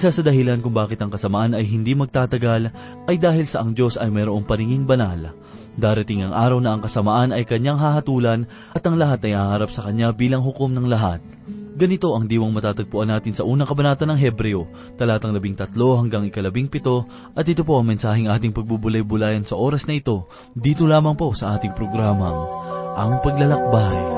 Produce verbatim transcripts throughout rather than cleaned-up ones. Isa sa dahilan kung bakit ang kasamaan ay hindi magtatagal ay dahil sa ang Diyos ay mayroong paninging banal. Darating ang araw na ang kasamaan ay kanyang hahatulan at ang lahat ay haharap sa kanya bilang hukom ng lahat. Ganito ang diwang matatagpuan natin sa unang kabanata ng Hebreo, talatang labing tatlo hanggang ikalabing pito, at ito po ang mensaheng ating pagbubulay-bulayan sa oras na ito, dito lamang po sa ating programang Ang Paglalakbay.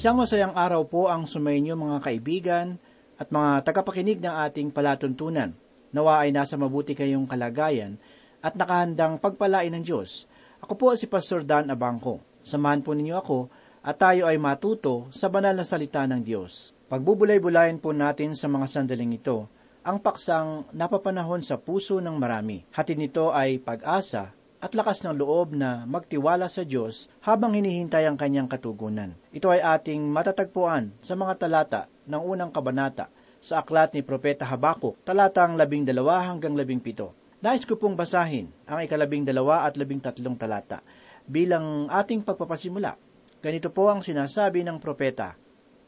Isang masayang araw po ang sumainyo mga kaibigan at mga tagapakinig ng ating palatuntunan. Nawa ay nasa mabuti kayong kalagayan at nakahandang pagpalain ng Diyos. Ako po si Pastor Dan Abangco. Samahan po ninyo ako at tayo ay matuto sa banal na salita ng Diyos. Pagbubulay-bulayan po natin sa mga sandaling ito ang paksang napapanahon sa puso ng marami. Hatid nito ay pag-asa at lakas ng loob na magtiwala sa Diyos habang hinihintay ang kanyang katugunan. Ito ay ating matatagpuan sa mga talata ng unang kabanata, sa aklat ni Propeta Habakuk, talatang labing dalawa hanggang labing pito. Nais ko pong basahin ang ikalabing dalawa at labing tatlong talata bilang ating pagpapasimula. Ganito po ang sinasabi ng propeta.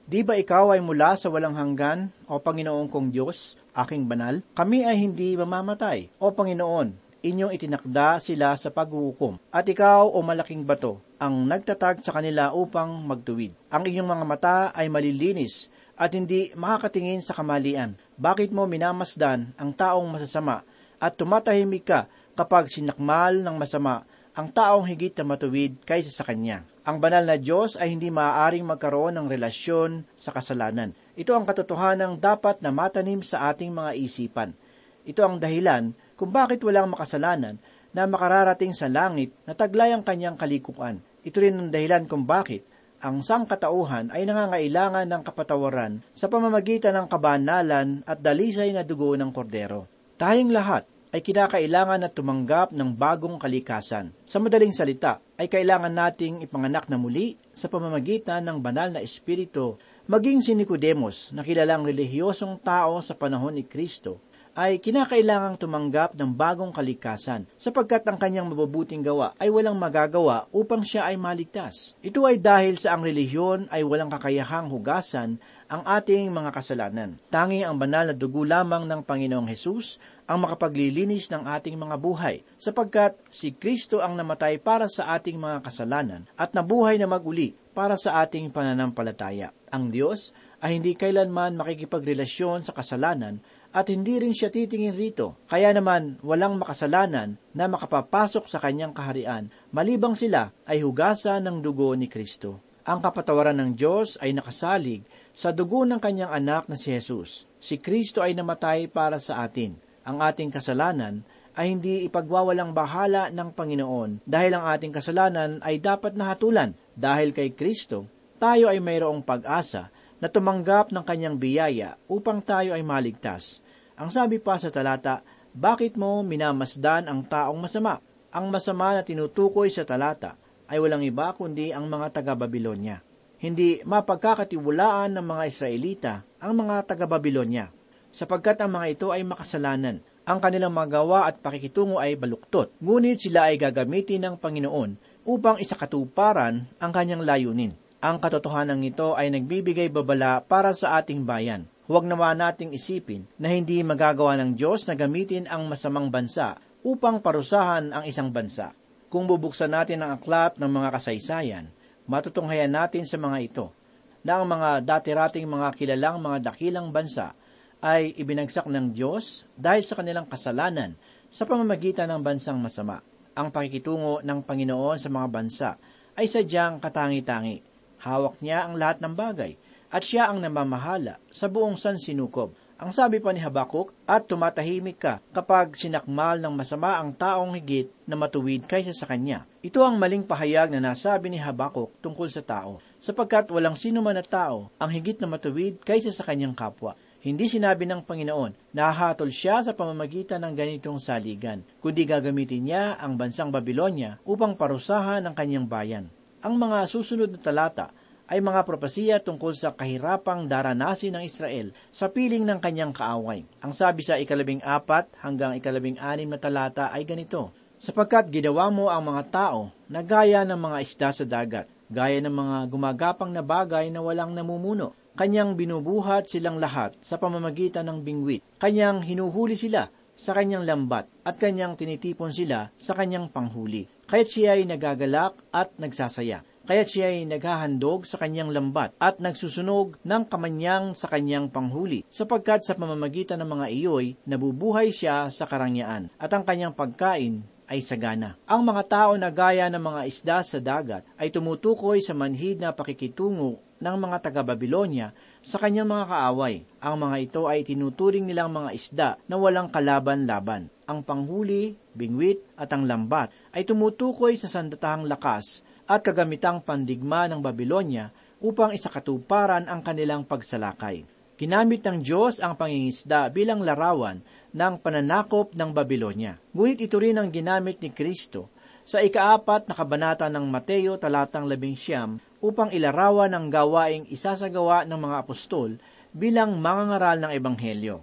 Di ba ikaw ay mula sa walang hanggan, o Panginoon kong Diyos, aking banal? Kami ay hindi mamamatay, o Panginoon, inyong itinakda sila sa paghuhukom, at ikaw, o malaking bato, ang nagtatag sa kanila upang magtuwid. Ang inyong mga mata ay malilinis, at hindi makakatingin sa kamalian. Bakit mo minamasdan ang taong masasama, at tumatahimik ka kapag sinakmal ng masama ang taong higit na matuwid kaysa sa kanya? Ang banal na Diyos ay hindi maaaring magkaroon ng relasyon sa kasalanan. Ito ang katotohanang dapat na matanim sa ating mga isipan. Ito ang dahilan kung bakit walang makasalanan na makararating sa langit na taglay ang kanyang kalikuan. Ito rin ang dahilan kung bakit ang sangkatauhan ay nangangailangan ng kapatawaran sa pamamagitan ng kabanalan at dalisay na dugo ng kordero. Tayong lahat ay kinakailangan na tumanggap ng bagong kalikasan. Sa madaling salita, ay kailangan nating ipanganak na muli sa pamamagitan ng banal na espiritu. Maging si Nicodemus, na kilalang relihiyosong tao sa panahon ni Kristo, ay kinakailangang tumanggap ng bagong kalikasan, sapagkat ang kanyang mabubuting gawa ay walang magagawa upang siya ay maligtas. Ito ay dahil sa ang relihiyon ay walang kakayahang hugasan ang ating mga kasalanan. Tanging ang banal na dugo lamang ng Panginoong Hesus ang makapaglilinis ng ating mga buhay, sapagkat si Kristo ang namatay para sa ating mga kasalanan at nabuhay na maguli para sa ating pananampalataya. Ang Diyos ay hindi kailanman makikipagrelasyon sa kasalanan, at hindi rin siya titingin rito. Kaya naman, walang makasalanan na makapapasok sa kanyang kaharian, malibang sila ay hugasan ng dugo ni Kristo. Ang kapatawaran ng Diyos ay nakasalig sa dugo ng kanyang anak na si Hesus. Si Kristo ay namatay para sa atin. Ang ating kasalanan ay hindi ipagwawalang bahala ng Panginoon, dahil ang ating kasalanan ay dapat nahatulan. Dahil kay Kristo, tayo ay mayroong pag-asa na tumanggap ng kanyang biyaya upang tayo ay maligtas. Ang sabi pa sa talata, bakit mo minamasdan ang taong masama? Ang masama na tinutukoy sa talata ay walang iba kundi ang mga taga-Babylonia. Hindi mapagkakatiwalaan ng mga Israelita ang mga taga-Babylonia, sapagkat ang mga ito ay makasalanan. Ang kanilang magawa at pakikitungo ay baluktot, ngunit sila ay gagamitin ng Panginoon upang isakatuparan ang kanyang layunin. Ang katotohanan nito ay nagbibigay babala para sa ating bayan. Huwag nawa nating isipin na hindi magagawa ng Diyos na gamitin ang masamang bansa upang parusahan ang isang bansa. Kung bubuksan natin ang aklat ng mga kasaysayan, matutunghayan natin sa mga ito na ang mga dati-rating mga kilalang mga dakilang bansa ay ibinagsak ng Diyos dahil sa kanilang kasalanan sa pamamagitan ng bansang masama. Ang pakikitungo ng Panginoon sa mga bansa ay sadyang katangi-tangi. Hawak niya ang lahat ng bagay, at siya ang namamahala sa buong sansinukob. Ang sabi pa ni Habakuk, at tumatahimik ka kapag sinakmal ng masama ang taong higit na matuwid kaysa sa kanya. Ito ang maling pahayag na nasabi ni Habakuk tungkol sa tao, sapagkat walang sino man na tao ang higit na matuwid kaysa sa kanyang kapwa. Hindi sinabi ng Panginoon na hahatol siya sa pamamagitan ng ganitong saligan, kundi gagamitin niya ang bansang Babylonia upang parusahan ang kanyang bayan. Ang mga susunod na talata ay mga propesiya tungkol sa kahirapang daranasin ng Israel sa piling ng kanyang kaaway. Ang sabi sa ikalabing apat hanggang ikalabing anim na talata ay ganito, sapagkat ginawa mo ang mga tao na gaya ng mga isda sa dagat, gaya ng mga gumagapang na bagay na walang namumuno. Kanyang binubuhat silang lahat sa pamamagitan ng bingwit. Kanyang hinuhuli sila sa kanyang lambat at kanyang tinitipon sila sa kanyang panghuli. Kaya't siya ay nagagalak at nagsasaya. Kaya't siya ay naghahandog sa kanyang lambat at nagsusunog ng kamanyang sa kanyang panghuli, sapagkat sa pamamagitan ng mga iyo'y nabubuhay siya sa karangyaan at ang kanyang pagkain ay sagana. Ang mga tao na gaya ng mga isda sa dagat ay tumutukoy sa manhid na pakikitungo ng mga taga-Babylonia sa kanyang mga kaaway. Ang mga ito ay tinuturing nilang mga isda na walang kalaban-laban. Ang panghuli, bingwit at ang lambat ay tumutukoy sa sandatahang lakas at kagamitang pandigma ng Babylonia upang isakatuparan ang kanilang pagsalakay. Ginamit ng Diyos ang pangingisda bilang larawan ng pananakop ng Babylonia. Ngunit ito rin ang ginamit ni Kristo sa ikaapat na kabanata ng Mateo talatang labing siyam upang ilarawan ang gawaing isasagawa ng mga apostol bilang mangangaral ng Ebanghelyo.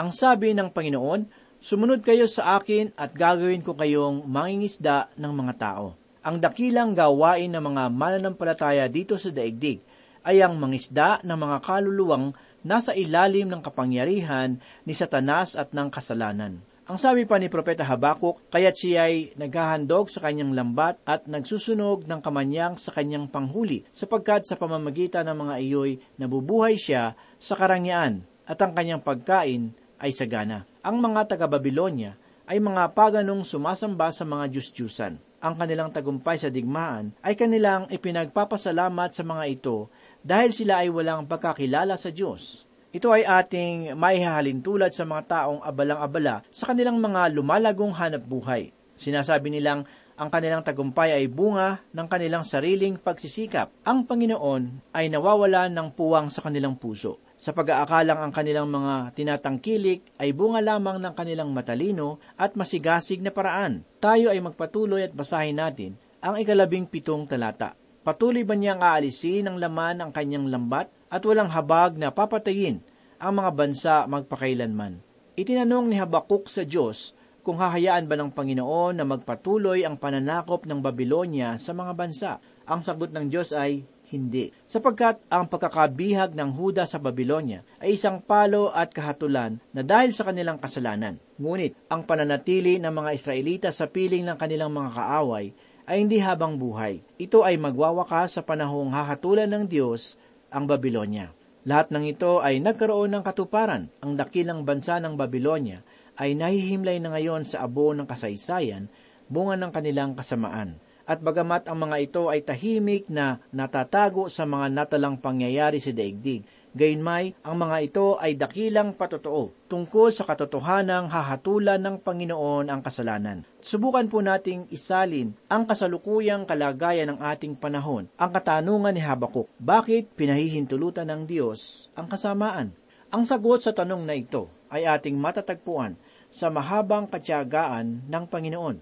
Ang sabi ng Panginoon, sumunod kayo sa akin at gagawin ko kayong mangingisda ng mga tao. Ang dakilang gawain ng mga mananampalataya dito sa daigdig ay ang mangisda ng mga kaluluwang nasa ilalim ng kapangyarihan ni Satanas at ng kasalanan. Ang sabi pa ni Propeta Habakuk, kaya't siya'y naghahandog sa kanyang lambat at nagsusunog ng kamanyang sa kanyang panghuli, sapagkat sa pamamagitan ng mga iyo'y nabubuhay siya sa karangyaan at ang kanyang pagkain ay sagana. Ang mga taga-Babylonia ay mga paganong sumasamba sa mga Diyos-Diyusan. Ang kanilang tagumpay sa digmaan ay kanilang ipinagpapasalamat sa mga ito dahil sila ay walang pagkakilala sa Diyos. Ito ay ating maihahalin tulad sa mga taong abalang-abala sa kanilang mga lumalagong hanapbuhay. Sinasabi nilang ang kanilang tagumpay ay bunga ng kanilang sariling pagsisikap. Ang Panginoon ay nawawalan ng puwang sa kanilang puso, sa pag-aakalang ang kanilang mga tinatangkilik ay bunga lamang ng kanilang matalino at masigasig na paraan. Tayo ay magpatuloy at basahin natin ang ikalabing pitong talata. Patuloy ba niyang aalisin ng laman ang kanyang lambat? At walang habag na papatayin ang mga bansa magpakailanman. Itinanong ni Habakuk sa Diyos kung hahayaan ba ng Panginoon na magpatuloy ang pananakop ng Babylonia sa mga bansa. Ang sagot ng Diyos ay hindi, sapagkat ang pagkakabihag ng Huda sa Babylonia ay isang palo at kahatulan na dahil sa kanilang kasalanan. Ngunit ang pananatili ng mga Israelita sa piling ng kanilang mga kaaway ay hindi habang buhay. Ito ay magwawakas sa panahong hahatulan ng Diyos ang Babylonia. Lahat ng ito ay nagkaroon ng katuparan. Ang dakilang bansa ng Babylonia ay nahihimlay na ngayon sa abo ng kasaysayan, bunga ng kanilang kasamaan. At bagamat ang mga ito ay tahimik na natatago sa mga natalang pangyayari sa daigdig, gayunmay, ang mga ito ay dakilang patotoo tungkol sa katotohanang hahatulan ng Panginoon ang kasalanan. Subukan po nating isalin ang kasalukuyang kalagayan ng ating panahon, ang katanungan ni Habakuk, bakit pinahihintulutan ng Diyos ang kasamaan? Ang sagot sa tanong na ito ay ating matatagpuan sa mahabang katiyagaan ng Panginoon.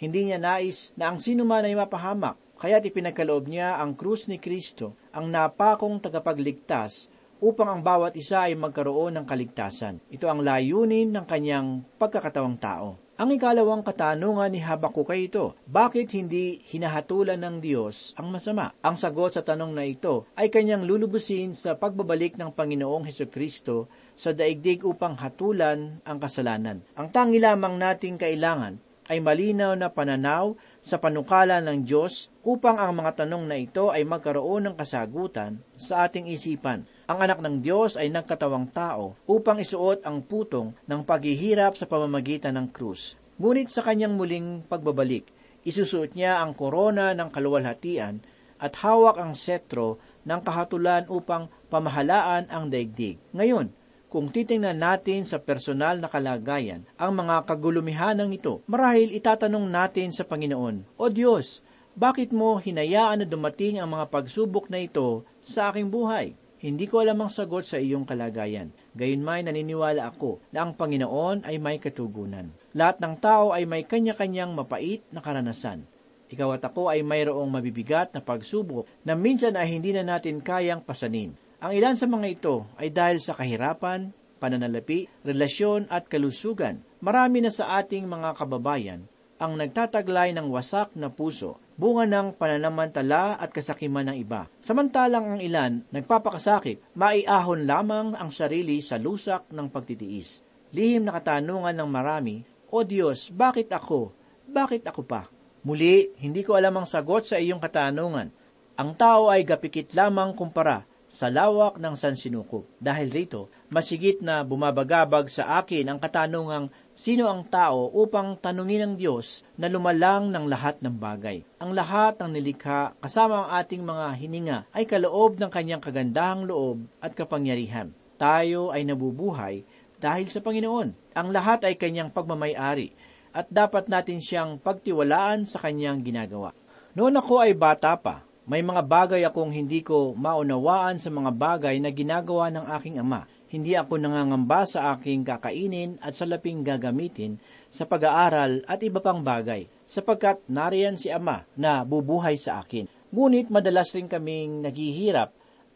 Hindi niya nais na ang sinuman ay mapahamak, kaya't ipinagkaloob niya ang krus ni Kristo, ang napakong tagapagligtas, upang ang bawat isa ay magkaroon ng kaligtasan. Ito ang layunin ng kanyang pagkakatawang tao. Ang ikalawang katanungan ni Habakuk ay ito, bakit hindi hinahatulan ng Diyos ang masama? Ang sagot sa tanong na ito ay kanyang lulubusin sa pagbabalik ng Panginoong Hesus Kristo sa daigdig upang hatulan ang kasalanan. Ang tangi lamang nating kailangan ay malinaw na pananaw sa panukala ng Diyos upang ang mga tanong na ito ay magkaroon ng kasagutan sa ating isipan. Ang anak ng Diyos ay nagkatawang tao upang isuot ang putong ng paghihirap sa pamamagitan ng krus. Ngunit sa kanyang muling pagbabalik, isusuot niya ang korona ng kaluwalhatian at hawak ang setro ng kahatulan upang pamahalaan ang daigdig. Ngayon, kung titingnan natin sa personal na kalagayan ang mga kagulumihanang ito, marahil itatanong natin sa Panginoon, O Diyos, bakit mo hinayaan na dumating ang mga pagsubok na ito sa aking buhay? Hindi ko alam ang sagot sa iyong kalagayan. Gayunman, naniniwala ako na ang Panginoon ay may katugunan. Lahat ng tao ay may kanya-kanyang mapait na karanasan. Ikaw at ako ay mayroong mabibigat na pagsubok na minsan ay hindi na natin kayang pasanin. Ang ilan sa mga ito ay dahil sa kahirapan, pananalapi, relasyon at kalusugan. Marami na sa ating mga kababayan ang nagtataglay ng wasak na puso, bunga ng pananamantala at kasakiman ng iba. Samantalang ang ilan nagpapakasakit, maiahon lamang ang sarili sa lusak ng pagtitiis. Lihim na katanungan ng marami, O Diyos, bakit ako? Bakit ako pa? Muli, hindi ko alam ang sagot sa iyong katanungan. Ang tao ay gapikit lamang kumpara sa lawak ng sansinukob. Dahil rito, masigit na bumabagabag sa akin ang katanungang sino ang tao upang tanungin ang Diyos na lumalang ng lahat ng bagay. Ang lahat ng nilikha kasama ang ating mga hininga ay kaloob ng kanyang kagandahang loob at kapangyarihan. Tayo ay nabubuhay dahil sa Panginoon. Ang lahat ay kanyang pagmamayari at dapat natin siyang pagtiwalaan sa kanyang ginagawa. Noon ako ay bata pa, may mga bagay akong hindi ko maunawaan sa mga bagay na ginagawa ng aking ama. Hindi ako nangangamba sa aking kakainin at sa laping gagamitin sa pag-aaral at iba pang bagay, sapagkat nariyan si ama na bubuhay sa akin. Ngunit madalas rin kaming naghihirap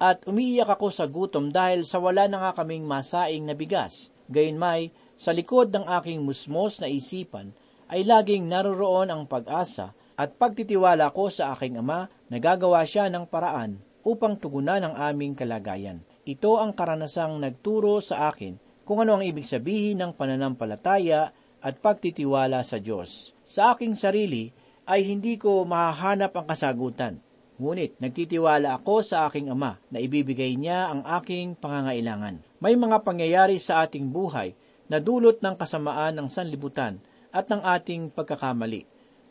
at umiiyak ako sa gutom dahil sa wala na nga kaming masaing na bigas. Gayunmay, sa likod ng aking musmos na isipan ay laging naroroon ang pag-asa at pagtitiwala ko sa aking Ama na gagawa siya ng paraan upang tugunan ang aming kalagayan. Ito ang karanasang nagturo sa akin kung ano ang ibig sabihin ng pananampalataya at pagtitiwala sa Diyos. Sa aking sarili ay hindi ko mahahanap ang kasagutan. Ngunit nagtitiwala ako sa aking Ama na ibibigay niya ang aking pangangailangan. May mga pangyayari sa ating buhay na dulot ng kasamaan ng sanlibutan at ng ating pagkakamali.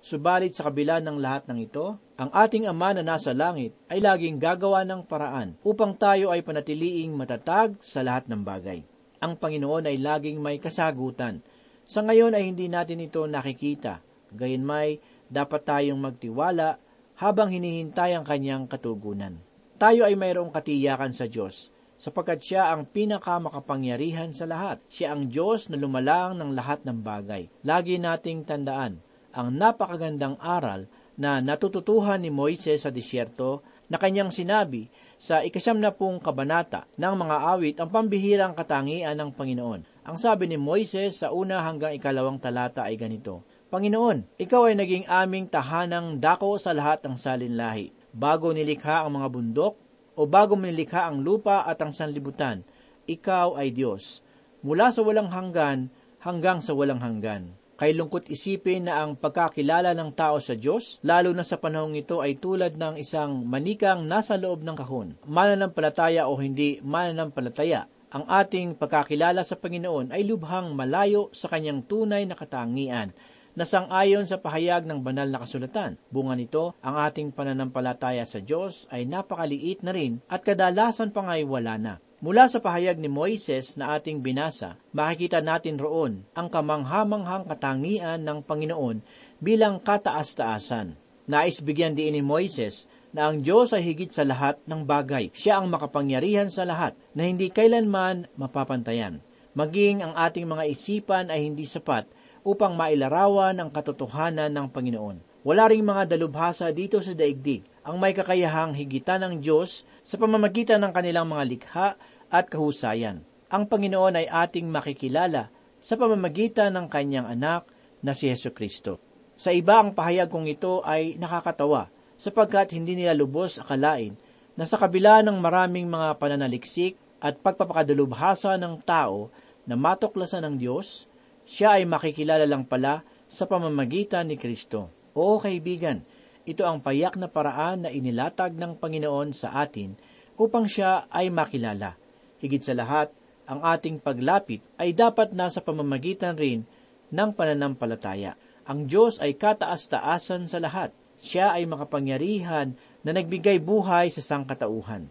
Subalit sa kabila ng lahat ng ito, ang ating Ama na nasa langit ay laging gagawa ng paraan upang tayo ay panatiliing matatag sa lahat ng bagay. Ang Panginoon ay laging may kasagutan. Sa ngayon ay hindi natin ito nakikita. Gayunmay, dapat tayong magtiwala habang hinihintay ang kanyang katugunan. Tayo ay mayroong katiyakan sa Diyos, sapagkat siya ang pinakamakapangyarihan sa lahat. Siya ang Diyos na lumalang ng lahat ng bagay. Lagi nating tandaan ang napakagandang aral na natututuhan ni Moises sa disyerto na kanyang sinabi sa ikasamnapung kabanata ng mga awit ang pambihirang katangian ng Panginoon. Ang sabi ni Moises sa una hanggang ikalawang talata ay ganito, Panginoon, ikaw ay naging aming tahanang dako sa lahat ng salinlahi. Bago nilikha ang mga bundok, o bago nilikha ang lupa at ang sanlibutan, ikaw ay Diyos, mula sa walang hanggan hanggang sa walang hanggan. Kay lungkot isipin na ang pagkakilala ng tao sa Diyos, lalo na sa panahong ito ay tulad ng isang manikang nasa loob ng kahon. Mananampalataya o hindi mananampalataya, ang ating pagkakilala sa Panginoon ay lubhang malayo sa kanyang tunay na katangian, na sangayon sa pahayag ng banal na kasulatan. Bunga nito, ang ating pananampalataya sa Diyos ay napakaliit na rin at kadalasan pa nga'y wala na. Mula sa pahayag ni Moises na ating binasa, makikita natin roon ang kamanghamanghang katangian ng Panginoon bilang kataas-taasan. Nais bigyan diin ni Moises na ang Diyos ay higit sa lahat ng bagay. Siya ang makapangyarihan sa lahat na hindi kailanman mapapantayan. Maging ang ating mga isipan ay hindi sapat upang mailarawan ang katotohanan ng Panginoon. Wala ring mga dalubhasa dito sa daigdig ang may kakayahang higitan ng Diyos sa pamamagitan ng kanilang mga likha at kahusayan. Ang Panginoon ay ating makikilala sa pamamagitan ng kanyang anak na si Hesus Kristo. Sa iba ang pahayag kong ito ay nakakatawa sapagkat hindi nila lubos akalain na sa kabila ng maraming mga pananaliksik at pagpapakadalubhasa ng tao na matuklasan ng Diyos, siya ay makikilala lang pala sa pamamagitan ni Kristo. Oo kaibigan, ito ang payak na paraan na inilatag ng Panginoon sa atin upang siya ay makilala. Higit sa lahat, ang ating paglapit ay dapat nasa pamamagitan rin ng pananampalataya. Ang Diyos ay kataas-taasan sa lahat. Siya ay makapangyarihan na nagbigay buhay sa sangkatauhan.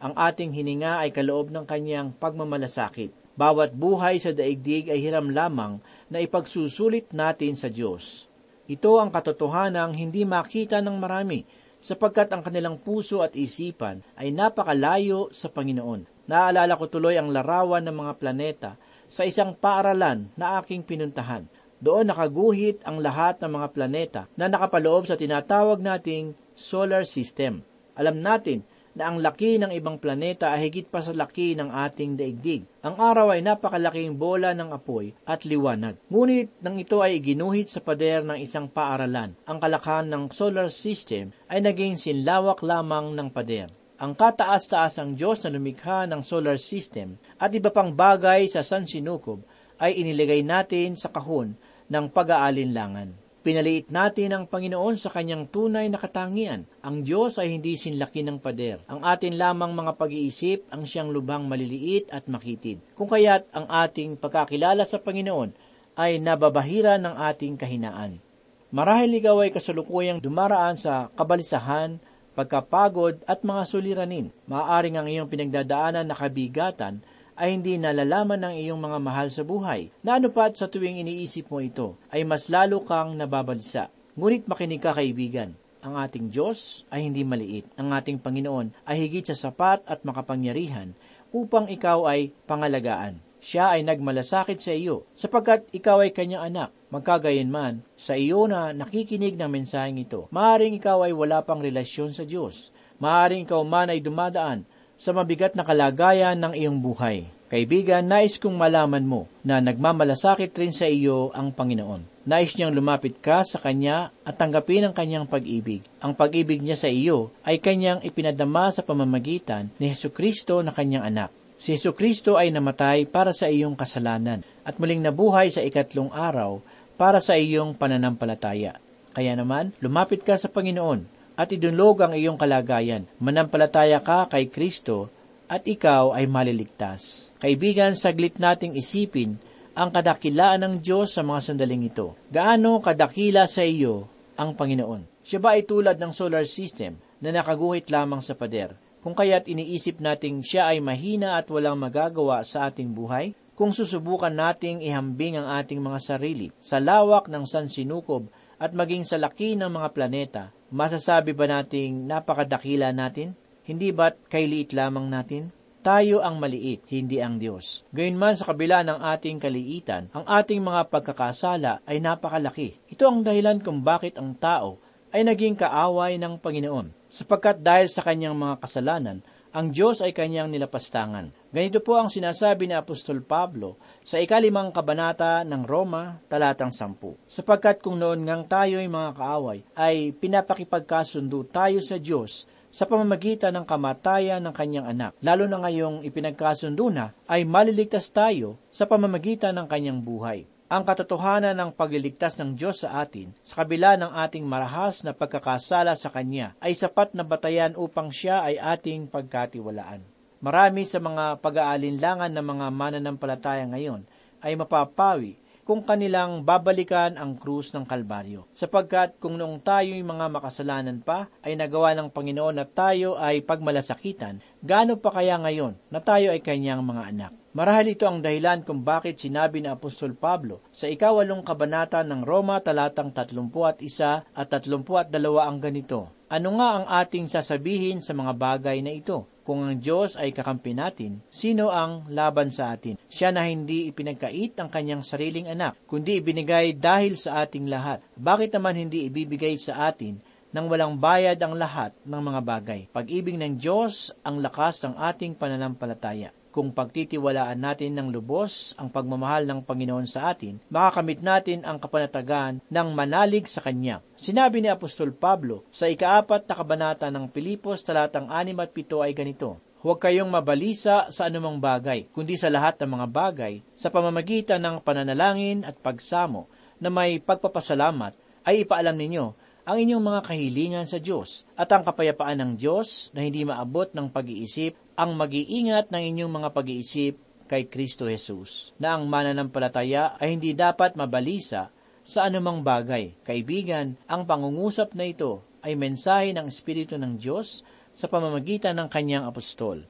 Ang ating hininga ay kaloob ng kanyang pagmamalasakit. Bawat buhay sa daigdig ay hiram lamang na ipagsusulit natin sa Diyos. Ito ang katotohanang hindi makita ng marami, sapagkat ang kanilang puso at isipan ay napakalayo sa Panginoon. Naalala ko tuloy ang larawan ng mga planeta sa isang paaralan na aking pinuntahan. Doon nakaguhit ang lahat ng mga planeta na nakapaloob sa tinatawag nating solar system. Alam natin na ang laki ng ibang planeta ay higit pa sa laki ng ating daigdig. Ang araw ay napakalaking bola ng apoy at liwanag. Ngunit nang ito ay ginuhit sa pader ng isang paaralan, ang kalakhan ng solar system ay naging sinlawak lamang ng pader. Ang kataas-taasang Diyos na lumikha ng solar system at iba pang bagay sa sansinukob ay iniligay natin sa kahon ng pag-aalinlangan. Pinaliit natin ang Panginoon sa kanyang tunay na katangian. Ang Diyos ay hindi sinlaki ng pader. Ang atin lamang mga pag-iisip ang siyang lubhang maliliit at makitid. Kung kaya't ang ating pagkakilala sa Panginoon ay nababahira ng ating kahinaan. Marahil ikaw ay kasalukuyang dumaraan sa kabalisahan, pagkapagod at mga suliranin. Maaaring ang iyong pinagdadaanan na kabigatan ay hindi nalalaman ng iyong mga mahal sa buhay, na anupat sa tuwing iniisip mo ito, ay mas lalo kang nababalisa. Ngunit makinig ka kaibigan, ang ating Diyos ay hindi maliit, ang ating Panginoon ay higit sa sapat at makapangyarihan upang ikaw ay pangalagaan. Siya ay nagmalasakit sa iyo, sapagkat ikaw ay kanyang anak. Magkagayunman, sa iyo na nakikinig ng mensaheng ito, maaaring ikaw ay wala pang relasyon sa Diyos, maaaring ikaw man ay dumadaan sa mabigat na kalagayan ng iyong buhay. Kaibigan, nais kong malaman mo na nagmamalasakit rin sa iyo ang Panginoon. Nais niyang lumapit ka sa Kanya at tanggapin ang Kanyang pag-ibig. Ang pag-ibig niya sa iyo ay Kanyang ipinadama sa pamamagitan ni Hesus Kristo na Kanyang anak. Si Hesus Kristo ay namatay para sa iyong kasalanan at muling nabuhay sa ikatlong araw para sa iyong pananampalataya. Kaya naman, lumapit ka sa Panginoon at idunlog ang iyong kalagayan. Manampalataya ka kay Kristo at ikaw ay maliligtas. Kaibigan, saglit nating isipin ang kadakilaan ng Diyos sa mga sandaling ito. Gaano kadakila sa iyo ang Panginoon? Siya ba ay tulad ng solar system na nakaguhit lamang sa pader? Kung kaya't iniisip nating siya ay mahina at walang magagawa sa ating buhay, kung susubukan nating ihambing ang ating mga sarili sa lawak ng sansinukob at maging sa laki ng mga planeta, masasabi ba nating napakadakila natin? Hindi ba't kailiit lamang natin? Tayo ang maliit, hindi ang Diyos. Gayunman sa kabila ng ating kaliitan, ang ating mga pagkakasala ay napakalaki. Ito ang dahilan kung bakit ang tao ay naging kaaway ng Panginoon, sapagkat dahil sa kanyang mga kasalanan, ang Diyos ay kanyang nilapastangan. Ganito po ang sinasabi ni Apostol Pablo sa ikalimang kabanata ng Roma, talatang sampu. Sapagkat kung noon ngang tayo'y mga kaaway, ay pinapakipagkasundo tayo sa Diyos sa pamamagitan ng kamatayan ng kanyang anak. Lalo na ngayong ipinagkasundo na, ay maliligtas tayo sa pamamagitan ng kanyang buhay. Ang katotohanan ng pagliligtas ng Diyos sa atin, sa kabila ng ating marahas na pagkakasala sa Kanya, ay sapat na batayan upang Siya ay ating pagkatiwalaan. Marami sa mga pag-aalinlangan ng mga mananampalataya ngayon ay mapapawi kung kanilang babalikan ang krus ng Kalbaryo, sapagkat kung noong tayo'y mga makasalanan pa, ay nagawa ng Panginoon at tayo ay pagmalasakitan, gaano pa kaya ngayon na tayo ay Kanyang mga anak? Marahil ito ang dahilan kung bakit sinabi ni Apostol Pablo sa ikawalong kabanata ng Roma talatang tatlumpu't isa at tatlumpu't dalawa ang ganito. Ano nga ang ating sasabihin sa mga bagay na ito? Kung ang Diyos ay kakampi natin, sino ang laban sa atin? Siya na hindi ipinagkait ang kanyang sariling anak, kundi ibinigay dahil sa ating lahat. Bakit naman hindi ibibigay sa atin nang walang bayad ang lahat ng mga bagay? Pag-ibig ng Diyos ang lakas ng ating pananampalataya. Kung pagtitiwalaan natin ng lubos ang pagmamahal ng Panginoon sa atin, makakamit natin ang kapanatagan ng manalig sa Kanya. Sinabi ni Apostol Pablo sa ikaapat na kabanata ng Filipos talatang anim at pito ay ganito, huwag kayong mabalisa sa anumang bagay, kundi sa lahat ng mga bagay, sa pamamagitan ng pananalangin at pagsamo na may pagpapasalamat, ay ipaalam ninyo ang inyong mga kahilingan sa Diyos, at ang kapayapaan ng Diyos na hindi maabot ng pag-iisip, ang mag-iingat ng inyong mga pag-iisip kay Kristo Jesus, na ang mananampalataya ay hindi dapat mabalisa sa anumang bagay. Kaibigan, ang pangungusap na ito ay mensahe ng Espiritu ng Diyos sa pamamagitan ng Kanyang apostol.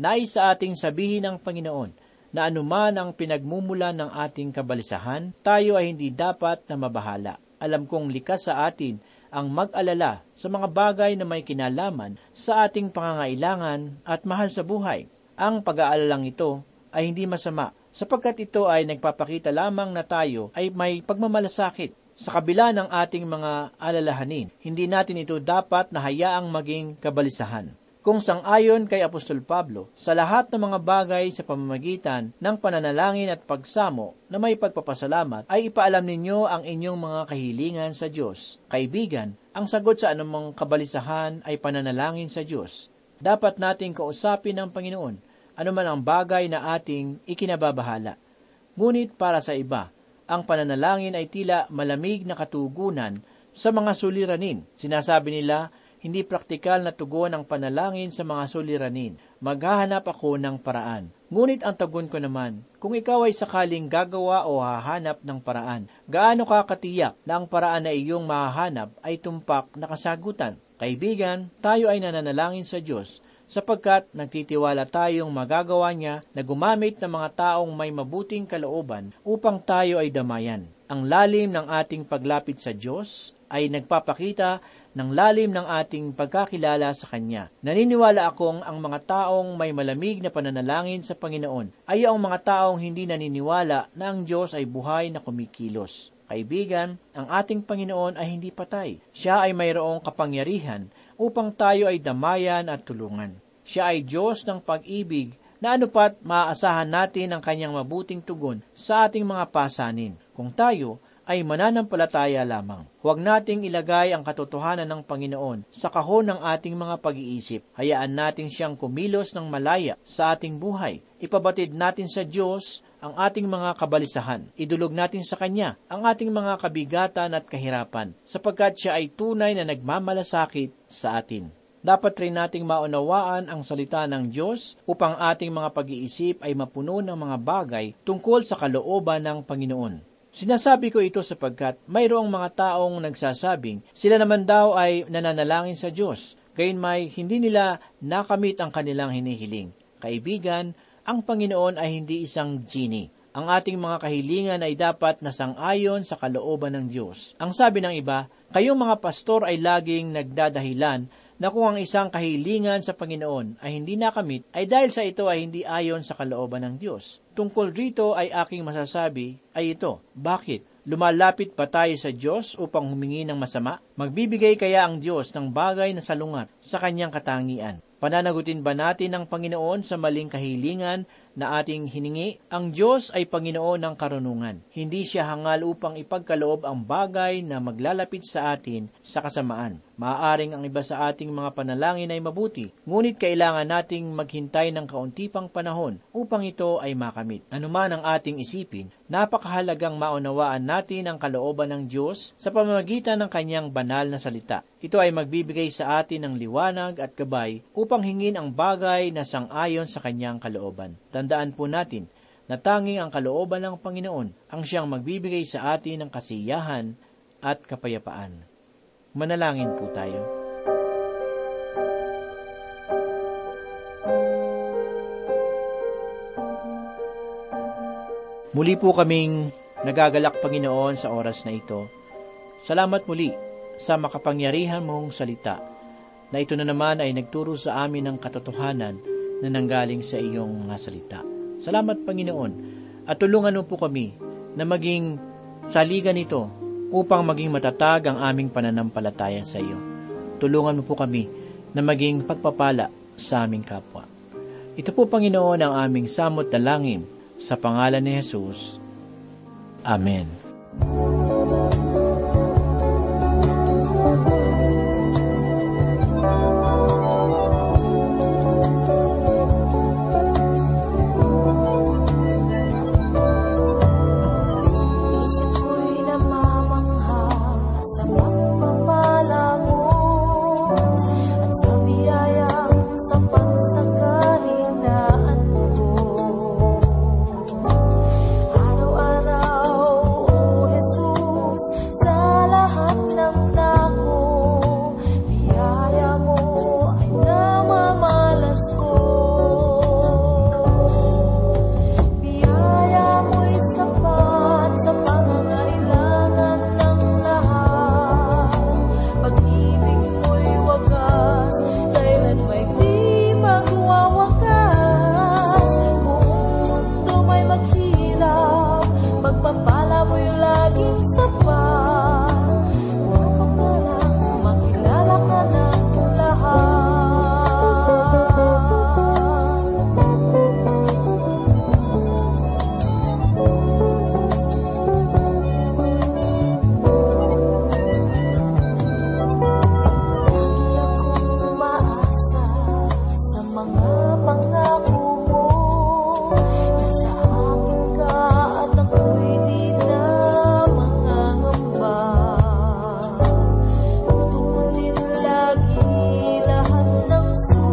Nais sa ating sabihin ng Panginoon na anuman ang pinagmumulan ng ating kabalisahan, tayo ay hindi dapat na mabahala. Alam kong likas sa atin ang mag-alala sa mga bagay na may kinalaman sa ating pangangailangan at mahal sa buhay. Ang pag-aalalang ito ay hindi masama, sapagkat ito ay nagpapakita lamang na tayo ay may pagmamalasakit. Sa kabila ng ating mga alalahanin, hindi natin ito dapat na hayaang maging kabalisahan. Kung sang-ayon kay Apostol Pablo, sa lahat ng mga bagay sa pamamagitan ng pananalangin at pagsamo na may pagpapasalamat, ay ipaalam ninyo ang inyong mga kahilingan sa Diyos. Kaibigan, ang sagot sa anumang kabalisahan ay pananalangin sa Diyos. Dapat nating kausapin ng Panginoon, anuman ang bagay na ating ikinababahala. Ngunit para sa iba, ang pananalangin ay tila malamig na katugunan sa mga suliranin. Sinasabi nila, hindi praktikal na tugon ang panalangin sa mga suliranin. Maghahanap ako ng paraan. Ngunit ang tugon ko naman, kung ikaw ay sakaling gagawa o hahanap ng paraan, gaano ka katiyak na ang paraan na iyong mahahanap ay tumpak na kasagutan? Kaibigan, tayo ay nananalangin sa Diyos, sapagkat nagtitiwala tayong magagawa niya na gumamit ng mga taong may mabuting kalooban upang tayo ay damayan. Ang lalim ng ating paglapit sa Diyos ay nagpapakita ng lalim ng ating pagkakilala sa Kanya. Naniniwala akong ang mga taong may malamig na pananalangin sa Panginoon ay ang mga taong hindi naniniwala na ang Diyos ay buhay na kumikilos. Kaibigan, ang ating Panginoon ay hindi patay. Siya ay mayroong kapangyarihan upang tayo ay damayan at tulungan. Siya ay Diyos ng pag-ibig na anupat maaasahan natin ang kanyang mabuting tugon sa ating mga pasanin kung tayo ay mananampalataya lamang. Huwag nating ilagay ang katotohanan ng Panginoon sa kahon ng ating mga pag-iisip. Hayaan natin siyang kumilos ng malaya sa ating buhay. Ipabatid natin sa Diyos ang ating mga kabalisahan. Idulog natin sa Kanya ang ating mga kabigatan at kahirapan, sapagkat siya ay tunay na nagmamalasakit sa atin. Dapat rin nating maunawaan ang salita ng Diyos upang ating mga pag-iisip ay mapuno ng mga bagay tungkol sa kalooban ng Panginoon. Sinasabi ko ito sapagkat mayroong mga taong nagsasabing sila naman daw ay nananalangin sa Diyos, gayunmay hindi nila nakamit ang kanilang hinihiling. Kaibigan, ang Panginoon ay hindi isang genie. Ang ating mga kahilingan ay dapat nasang-ayon sa kalooban ng Diyos. Ang sabi ng iba, kayong mga pastor ay laging nagdadahilan na kung ang isang kahilingan sa Panginoon ay hindi nakamit, ay dahil sa ito ay hindi ayon sa kalooban ng Diyos. Tungkol rito ay aking masasabi ay ito, bakit? Lumalapit pa tayo sa Diyos upang humingi ng masama? Magbibigay kaya ang Diyos ng bagay na salungat sa kanyang katangian? Pananagutin ba natin ang Panginoon sa maling kahilingan na ating hiningi? Ang Diyos ay Panginoon ng karunungan. Hindi siya hangal upang ipagkaloob ang bagay na maglalapit sa atin sa kasamaan. Maaaring ang iba sa ating mga panalangin ay mabuti, ngunit kailangan nating maghintay ng kaunti pang panahon upang ito ay makamit. Anuman ang ating isipin, napakahalagang maunawaan natin ang kalooban ng Diyos sa pamamagitan ng kanyang banal na salita. Ito ay magbibigay sa atin ng liwanag at gabay upang hingin ang bagay na sang-ayon sa kanyang kalooban. Tandaan po natin na tanging ang kalooban ng Panginoon ang siyang magbibigay sa atin ng kasiyahan at kapayapaan. Manalangin po tayo. Muli po kaming nagagalak, Panginoon, sa oras na ito. Salamat muli sa makapangyarihan mong salita na ito na naman ay nagturo sa amin ng katotohanan na nanggaling sa iyong mga salita. Salamat, Panginoon, at tulungan mo po kami na maging saligan nito upang maging matatag ang aming pananampalataya sa iyo. Tulungan mo po kami na maging pagpapala sa aming kapwa. Ito po, Panginoon, ang aming samot na langin sa pangalan ni Hesus. Amen. So